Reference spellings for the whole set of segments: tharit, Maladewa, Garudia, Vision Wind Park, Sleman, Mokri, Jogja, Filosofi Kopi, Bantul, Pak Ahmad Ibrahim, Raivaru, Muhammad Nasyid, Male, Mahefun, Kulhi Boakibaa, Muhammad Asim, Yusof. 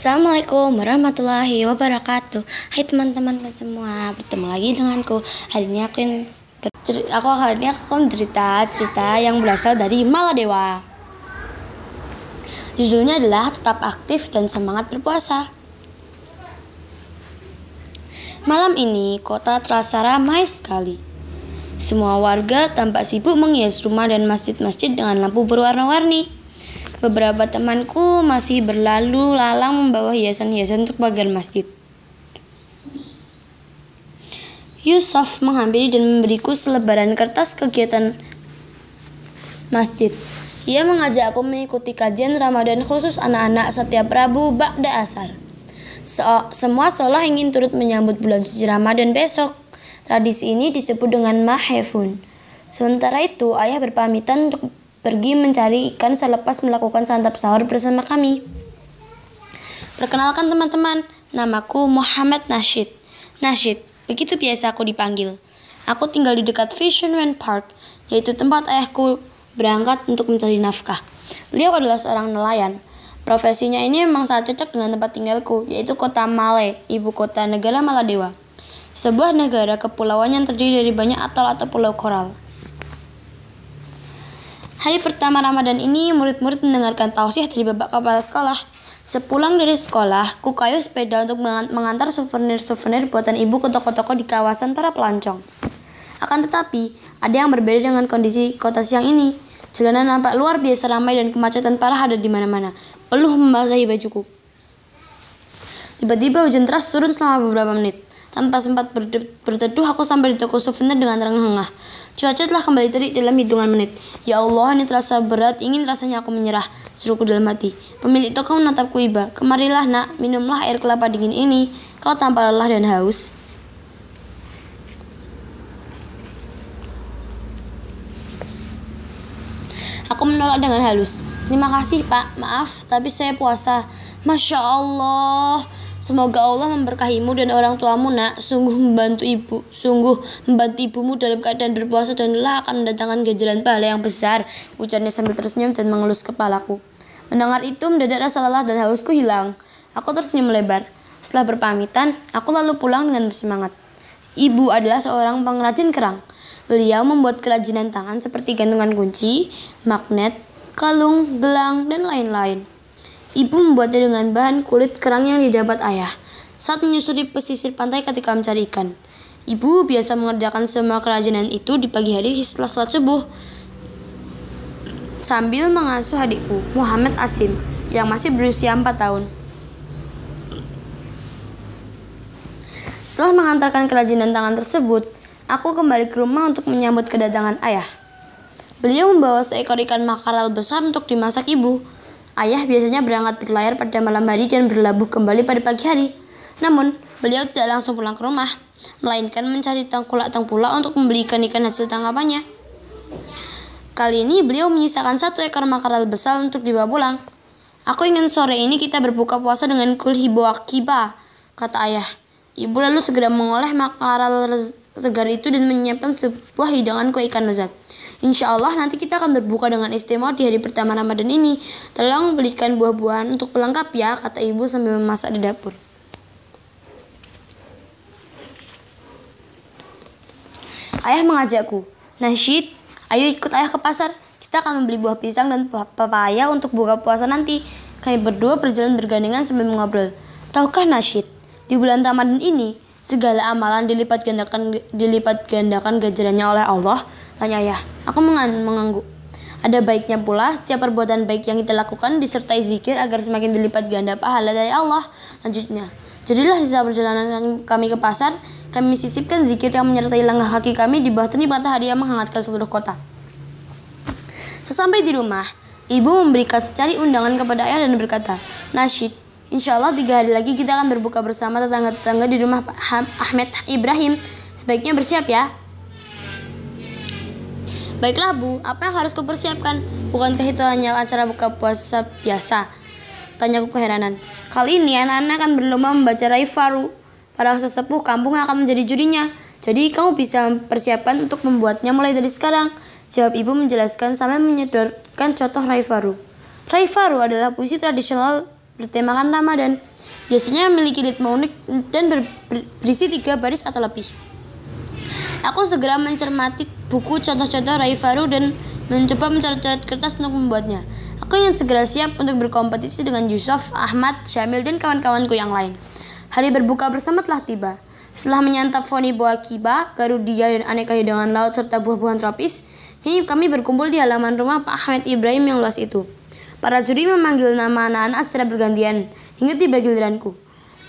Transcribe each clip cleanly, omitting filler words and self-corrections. Assalamualaikum warahmatullahi wabarakatuh. Hai teman-teman semua, bertemu lagi denganku. Hari ini aku akan cerita yang berasal dari Maladewa. Judulnya adalah tetap aktif dan semangat berpuasa. Malam ini kota terasa ramai sekali. Semua warga tampak sibuk menghias rumah dan masjid-masjid dengan lampu berwarna-warni. Beberapa temanku masih berlalu lalang membawa hiasan-hiasan untuk pagar masjid. Yusof menghampiri dan memberiku selebaran kertas kegiatan masjid. Ia mengajak aku mengikuti kajian Ramadan khusus anak-anak setiap Rabu ba'da asar. Semua seolah ingin turut menyambut bulan suci Ramadan besok. Tradisi ini disebut dengan mahefun. Sementara itu, ayah berpamitan untuk pergi mencari ikan selepas melakukan santap sahur bersama kami. Perkenalkan teman-teman, namaku Muhammad Nasyid. Nasyid, begitu biasa aku dipanggil. Aku tinggal di dekat Vision Wind Park, yaitu tempat ayahku berangkat untuk mencari nafkah. Beliau adalah seorang nelayan. Profesinya ini memang sangat cocok dengan tempat tinggalku, yaitu kota Male, ibu kota negara Maladewa. Sebuah negara kepulauan yang terdiri dari banyak atol atau pulau koral. Hari pertama Ramadan ini, murid-murid mendengarkan tausiah dari bapak kepala sekolah. Sepulang dari sekolah, ku kayuh sepeda untuk mengantar souvenir-souvenir buatan ibu ke toko-toko di kawasan para pelancong. Akan tetapi, ada yang berbeda dengan kondisi kota siang ini. Jalanan nampak luar biasa ramai dan kemacetan parah ada di mana-mana. Peluh membasahi bajuku. Tiba-tiba hujan deras turun selama beberapa menit. Tanpa sempat berteduh, aku sampai di toko souvenir dengan terengah-engah. Cuaca telah kembali terik dalam hitungan menit. Ya Allah, ini terasa berat, ingin rasanya aku menyerah, seruku dalam hati. Pemilik toko menatapku iba. Kemarilah nak, minumlah air kelapa dingin ini. Kau tanpa lelah dan haus. Aku menolak dengan halus. Terima kasih pak, maaf, tapi saya puasa. Masya Allah. Semoga Allah memberkahimu dan orang tuamu nak, sungguh membantu ibumu dalam keadaan berpuasa dan lelah akan mendatangkan ganjaran pahala yang besar, ujarnya sambil tersenyum dan mengelus kepalaku. Mendengar itu mendadak rasa lelah dan hausku hilang. Aku tersenyum lebar. Setelah berpamitan, aku lalu pulang dengan bersemangat. Ibu adalah seorang pengrajin kerang. Beliau membuat kerajinan tangan seperti gantungan kunci, magnet, kalung, gelang, dan lain-lain. Ibu membuatnya dengan bahan kulit kerang yang didapat ayah saat menyusuri pesisir pantai ketika mencari ikan. Ibu biasa mengerjakan semua kerajinan itu di pagi hari setelah sholat subuh sambil mengasuh adikku, Muhammad Asim, yang masih berusia 4 tahun. Setelah mengantarkan kerajinan tangan tersebut, aku kembali ke rumah untuk menyambut kedatangan ayah. Beliau membawa seekor ikan makarel besar untuk dimasak ibu. Ayah biasanya berangkat berlayar pada malam hari dan berlabuh kembali pada pagi hari. Namun, beliau tidak langsung pulang ke rumah, melainkan mencari tangkula-tangkula untuk membeli ikan-ikan hasil tangkapannya. Kali ini, beliau menyisakan satu ekor makarel besar untuk dibawa pulang. Aku ingin sore ini kita berbuka puasa dengan Kulhi Boakibaa, kata ayah. Ibu lalu segera mengolah makarel segar itu dan menyiapkan sebuah hidangan kue ikan lezat. Insya Allah nanti kita akan berbuka dengan istimewa di hari pertama Ramadan ini. Tolong belikan buah-buahan untuk pelengkap ya, kata ibu sambil memasak di dapur. Ayah mengajakku, Nasyid, ayo ikut ayah ke pasar. Kita akan membeli buah pisang dan pepaya untuk buka puasa nanti. Kami berdua berjalan bergandengan sambil mengobrol. Tahukah Nasyid, di bulan Ramadan ini segala amalan dilipat gandakan ganjarannya oleh Allah? Tanya ayah. Aku mengangguk. Ada baiknya pula setiap perbuatan baik yang kita lakukan disertai zikir agar semakin dilipat ganda pahala dari Allah. Lanjutnya, jadilah sisa perjalanan kami ke pasar, kami sisipkan zikir yang menyertai langkah kaki kami di bawah terik matahari yang menghangatkan seluruh kota. Sesampai di rumah, ibu memberikan secari undangan kepada ayah dan berkata, Nasyid, insya Allah 3 hari lagi kita akan berbuka bersama tetangga-tetangga di rumah Pak Ahmad Ibrahim. Sebaiknya bersiap ya. Baiklah Bu, apa yang harus kupersiapkan? Bukankah itu hanya acara buka puasa biasa? Tanyaku keheranan. Kali ini anak-anak akan berlomba membaca Raivaru. Para sesepuh kampung akan menjadi jurinya. Jadi kamu bisa mempersiapkan untuk membuatnya mulai dari sekarang. Jawab ibu menjelaskan sambil menyodorkan contoh Raivaru. Raivaru adalah puisi tradisional bertemakan Ramadan. Biasanya memiliki ritme unik dan berisi 3 baris atau lebih. Aku segera mencermati buku contoh-contoh Raivaru dan mencoba mencoret-coret kertas untuk membuatnya. Aku ingin segera siap untuk berkompetisi dengan Yusof, Ahmad, Jamil, dan kawan-kawanku yang lain. Hari berbuka bersama telah tiba. Setelah menyantap Kulhi Boakibaa, Garudia, dan aneka hidangan laut serta buah-buahan tropis, kami berkumpul di halaman rumah Pak Ahmad Ibrahim yang luas itu. Para juri memanggil nama anak-anak secara bergantian, hingga tiba giliranku.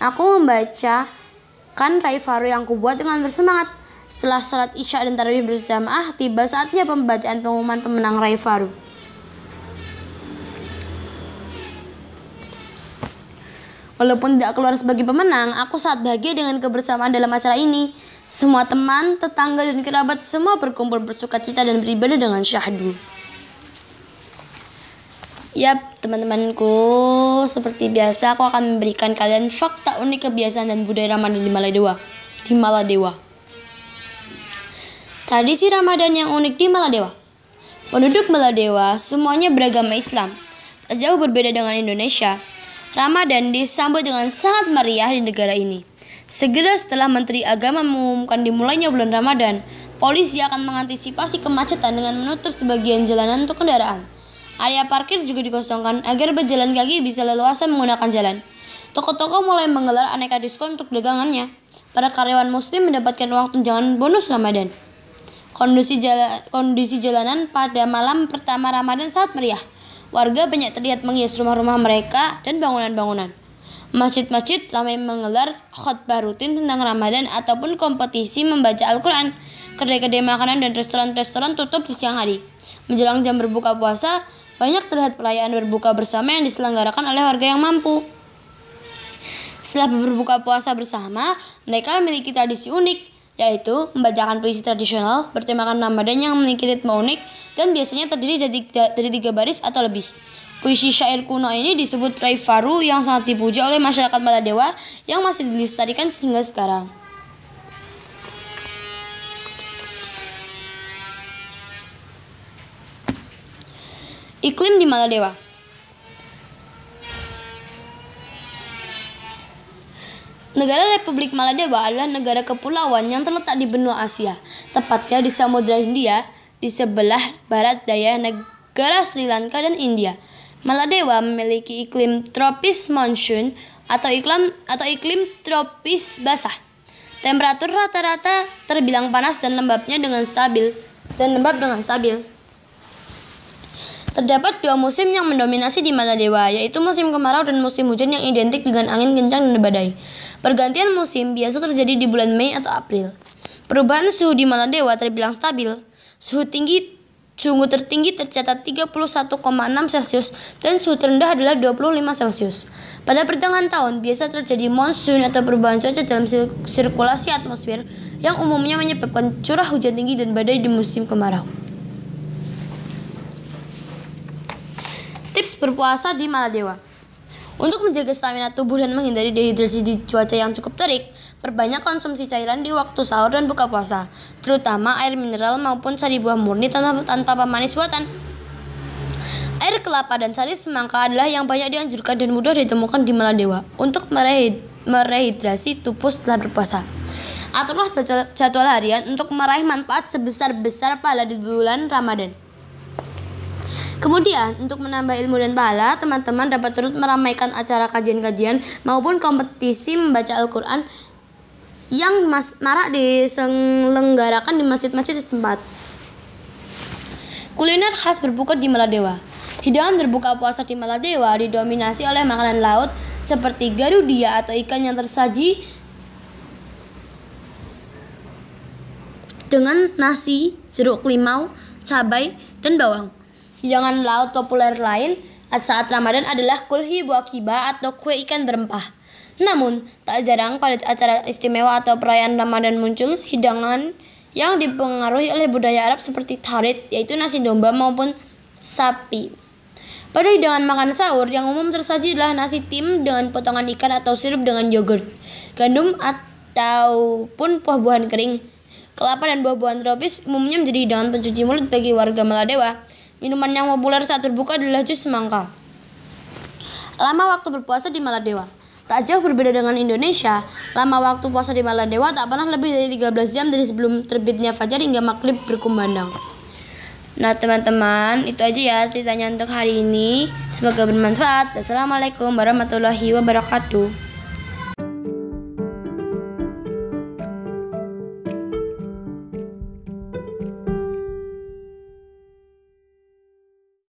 Aku membacakan Raivaru yang kubuat dengan bersemangat. Setelah sholat isya dan tarawih berjamaah, tiba saatnya pembacaan pengumuman pemenang Raivaru. Walaupun tidak keluar sebagai pemenang, aku sangat bahagia dengan kebersamaan dalam acara ini. Semua teman, tetangga, dan kerabat semua berkumpul bersukacita dan beribadah dengan syahdu. Yap, teman-temanku, seperti biasa aku akan memberikan kalian fakta unik kebiasaan dan budaya Ramadan di Maladewa. Tradisi Ramadan yang unik di Maladewa. Penduduk Maladewa semuanya beragama Islam. Tak jauh berbeda dengan Indonesia, Ramadan disambut dengan sangat meriah di negara ini. Segera setelah Menteri Agama mengumumkan dimulainya bulan Ramadan, polisi akan mengantisipasi kemacetan dengan menutup sebagian jalanan untuk kendaraan. Area parkir juga dikosongkan agar pejalan kaki bisa leluasa menggunakan jalan. Toko-toko mulai menggelar aneka diskon untuk dagangannya. Para karyawan muslim mendapatkan uang tunjangan bonus Ramadan. Kondisi jalanan pada malam pertama Ramadan sangat meriah. Warga banyak terlihat menghias rumah-rumah mereka dan bangunan-bangunan. Masjid-masjid ramai menggelar khotbah rutin tentang Ramadan ataupun kompetisi membaca Al-Quran. Kedai-kedai makanan dan restoran-restoran tutup di siang hari. Menjelang jam berbuka puasa, banyak terlihat perayaan berbuka bersama yang diselenggarakan oleh warga yang mampu. Setelah berbuka puasa bersama, mereka memiliki tradisi unik, yaitu membacakan puisi tradisional bertemakan Ramadan yang memiliki ritme unik dan biasanya terdiri dari 3 baris atau lebih. Puisi syair kuno ini disebut Raivaru yang sangat dipuja oleh masyarakat Maladewa yang masih dilestarikan hingga sekarang. Iklim di Maladewa. Negara Republik Maladewa adalah negara kepulauan yang terletak di benua Asia, tepatnya di Samudra Hindia, di sebelah barat daya negara Sri Lanka dan India. Maladewa memiliki iklim tropis monsoon atau iklim tropis basah. Temperatur rata-rata terbilang panas dan lembab dengan stabil. Terdapat 2 musim yang mendominasi di Maladewa, yaitu musim kemarau dan musim hujan yang identik dengan angin kencang dan badai. Pergantian musim biasa terjadi di bulan Mei atau April. Perubahan suhu di Maladewa terbilang stabil. Suhu tertinggi tercatat 31,6 Celsius dan suhu terendah adalah 25 Celsius. Pada pertengahan tahun biasa terjadi monsun atau perubahan cuaca dalam sirkulasi atmosfer yang umumnya menyebabkan curah hujan tinggi dan badai di musim kemarau. Tips berpuasa di Maladewa. Untuk menjaga stamina tubuh dan menghindari dehidrasi di cuaca yang cukup terik, perbanyak konsumsi cairan di waktu sahur dan buka puasa, terutama air mineral maupun sari buah murni tanpa pemanis buatan. Air kelapa dan sari semangka adalah yang banyak dianjurkan dan mudah ditemukan di Maladewa untuk merehidrasi tubuh setelah berpuasa. Aturlah jadwal harian untuk meraih manfaat sebesar-besar pahala di bulan Ramadan. Kemudian, untuk menambah ilmu dan pahala, teman-teman dapat turut meramaikan acara kajian-kajian maupun kompetisi membaca Al-Quran yang marak diselenggarakan di masjid-masjid setempat. Kuliner khas berbuka di Maladewa. Hidangan berbuka puasa di Maladewa didominasi oleh makanan laut seperti garudia atau ikan yang tersaji dengan nasi, jeruk limau, cabai, dan bawang. Hidangan laut populer lain saat Ramadan adalah kulhi boakibaa atau kue ikan berempah. Namun, tak jarang pada acara istimewa atau perayaan Ramadan muncul hidangan yang dipengaruhi oleh budaya Arab seperti tharit, yaitu nasi domba maupun sapi. Pada hidangan makan sahur, yang umum tersaji adalah nasi tim dengan potongan ikan atau sirup dengan yogurt, gandum ataupun buah-buahan kering. Kelapa dan buah-buahan tropis umumnya menjadi hidangan pencuci mulut bagi warga Maladewa. Minuman yang populer saat berbuka adalah jus semangka. Lama waktu berpuasa di Maladewa. Tak jauh berbeda dengan Indonesia, lama waktu puasa di Maladewa tak pernah lebih dari 13 jam dari sebelum terbitnya fajar hingga maghrib berkumandang. Nah teman-teman, itu aja ya ceritanya untuk hari ini. Semoga bermanfaat. Assalamualaikum warahmatullahi wabarakatuh.